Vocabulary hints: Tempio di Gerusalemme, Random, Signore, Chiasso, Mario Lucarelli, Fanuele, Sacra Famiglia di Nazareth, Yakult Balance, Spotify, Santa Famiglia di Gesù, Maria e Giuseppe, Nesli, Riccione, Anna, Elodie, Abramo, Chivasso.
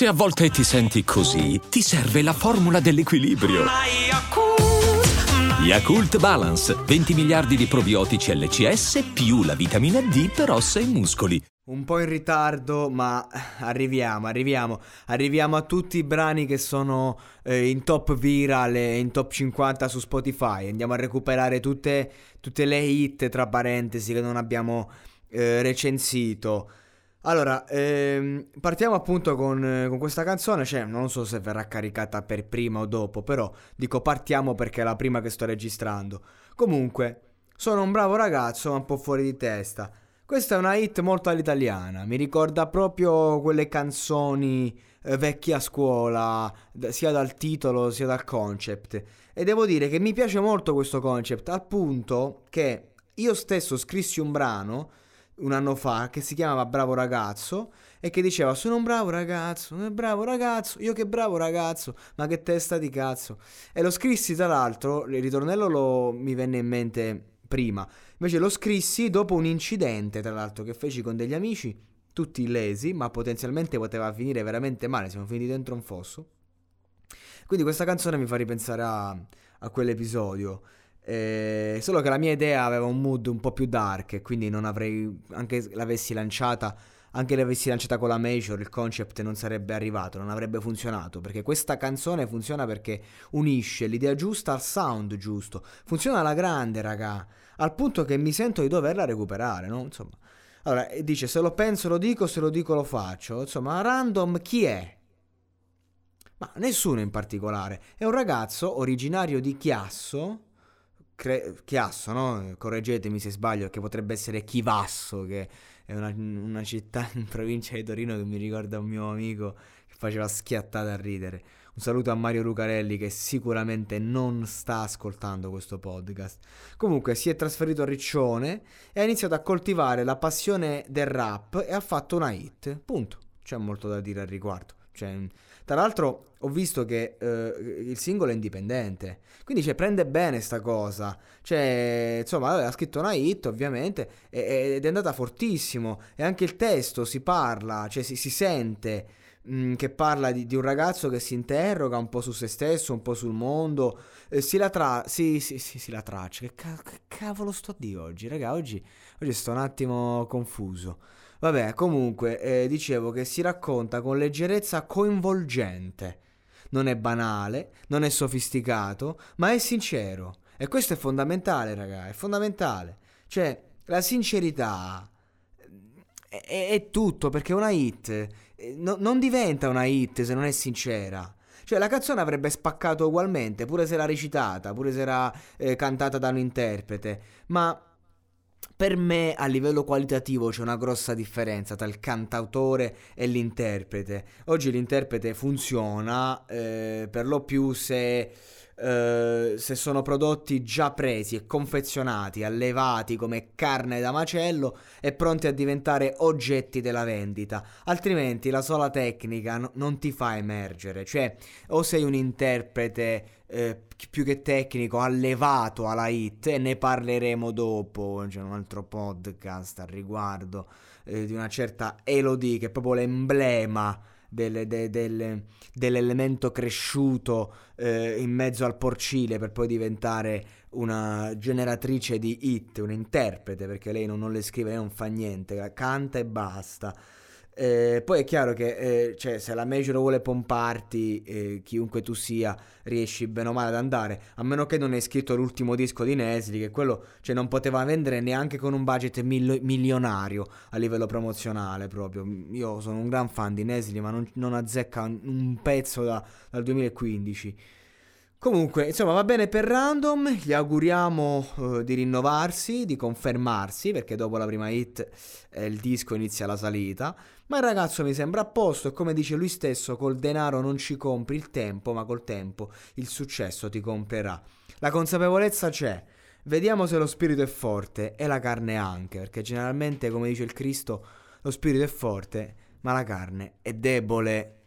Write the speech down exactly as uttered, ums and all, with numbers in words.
Se a volte ti senti così, ti serve la formula dell'equilibrio. Yakult Balance, venti miliardi di probiotici L C S più la vitamina D per ossa e muscoli. Un po' in ritardo, ma arriviamo, arriviamo, arriviamo a tutti i brani che sono eh, in top virale, in top cinquanta su Spotify. Andiamo a recuperare tutte, tutte le hit, tra parentesi, che non abbiamo eh, recensito. Allora, ehm, partiamo appunto con, eh, con questa canzone, cioè non so se verrà caricata per prima o dopo, però dico partiamo perché è la prima che sto registrando. Comunque, sono un bravo ragazzo ma un po' fuori di testa. Questa è una hit molto all'italiana, mi ricorda proprio quelle canzoni eh, vecchie a scuola, d- sia dal titolo sia dal concept. E devo dire che mi piace molto questo concept, al punto che io stesso scrissi un brano un anno fa che si chiamava Bravo Ragazzo e che diceva sono un bravo ragazzo, un bravo ragazzo, io che bravo ragazzo, ma che testa di cazzo. E lo scrissi, tra l'altro il ritornello lo, mi venne in mente prima, invece lo scrissi dopo un incidente, tra l'altro, che feci con degli amici, tutti illesi, ma potenzialmente poteva finire veramente male, siamo finiti dentro un fosso. Quindi questa canzone mi fa ripensare a, a quell'episodio. Eh, solo che la mia idea aveva un mood un po' più dark e quindi non avrei, anche l'avessi lanciata anche l'avessi lanciata con la major, il concept non sarebbe arrivato, non avrebbe funzionato, perché questa canzone funziona perché unisce l'idea giusta al sound giusto, funziona alla grande, raga, al punto che mi sento di doverla recuperare, no? Insomma, allora dice se lo penso lo dico, se lo dico lo faccio, insomma Random chi è? Ma nessuno in particolare, è un ragazzo originario di Chiasso Cre- Chiasso, no? Correggetemi se sbaglio, che potrebbe essere Chivasso, che è una, una città in provincia di Torino che mi ricorda un mio amico che faceva schiattata a ridere. Un saluto a Mario Lucarelli che sicuramente non sta ascoltando questo podcast. Comunque si è trasferito a Riccione e ha iniziato a coltivare la passione del rap e ha fatto una hit, punto. C'è molto da dire al riguardo. Cioè, tra l'altro ho visto che eh, il singolo è indipendente, quindi cioè, prende bene sta cosa, cioè insomma ha scritto una hit ovviamente e, ed è andata fortissimo, e anche il testo si parla, cioè si, si sente mh, che parla di, di un ragazzo che si interroga un po' su se stesso, un po' sul mondo, eh, si, la tra- si, si, si, si la traccia, che, ca- che cavolo sto a dire oggi raga, oggi, oggi sto un attimo confuso. Vabbè, comunque, eh, dicevo che si racconta con leggerezza coinvolgente. Non è banale, non è sofisticato, ma è sincero. E questo è fondamentale, raga, è fondamentale. Cioè, la sincerità è, è, è tutto, perché una hit no, non diventa una hit se non è sincera. Cioè, la canzone avrebbe spaccato ugualmente, pure se era recitata, pure se era eh, cantata da un interprete, ma... Per me a livello qualitativo c'è una grossa differenza tra il cantautore e l'interprete. Oggi l'interprete funziona eh, per lo più se, eh, se sono prodotti già presi e confezionati, allevati come carne da macello e pronti a diventare oggetti della vendita. Altrimenti la sola tecnica n- non ti fa emergere. Cioè, o sei un interprete Eh, più che tecnico allevato alla hit, e ne parleremo dopo, c'è un altro podcast al riguardo eh, di una certa Elodie che è proprio l'emblema del, de, del, dell'elemento cresciuto eh, in mezzo al porcile per poi diventare una generatrice di hit, un interprete, perché lei non, non le scrive, lei non fa niente, canta e basta. Eh, poi è chiaro che eh, cioè, se la major vuole pomparti eh, chiunque tu sia riesci bene o male ad andare, a meno che non hai scritto l'ultimo disco di Nesli, che quello cioè, non poteva vendere neanche con un budget mil- milionario a livello promozionale. Proprio io sono un gran fan di Nesli, ma non, non azzecca un, un pezzo da, dal duemilaquindici. Comunque, insomma, va bene per Random, gli auguriamo eh, di rinnovarsi, di confermarsi, perché dopo la prima hit eh, il disco inizia la salita, ma il ragazzo mi sembra a posto e come dice lui stesso, col denaro non ci compri il tempo, ma col tempo il successo ti comprerà. La consapevolezza c'è, vediamo se lo spirito è forte e la carne anche, perché generalmente, come dice il Cristo, lo spirito è forte, ma la carne è debole.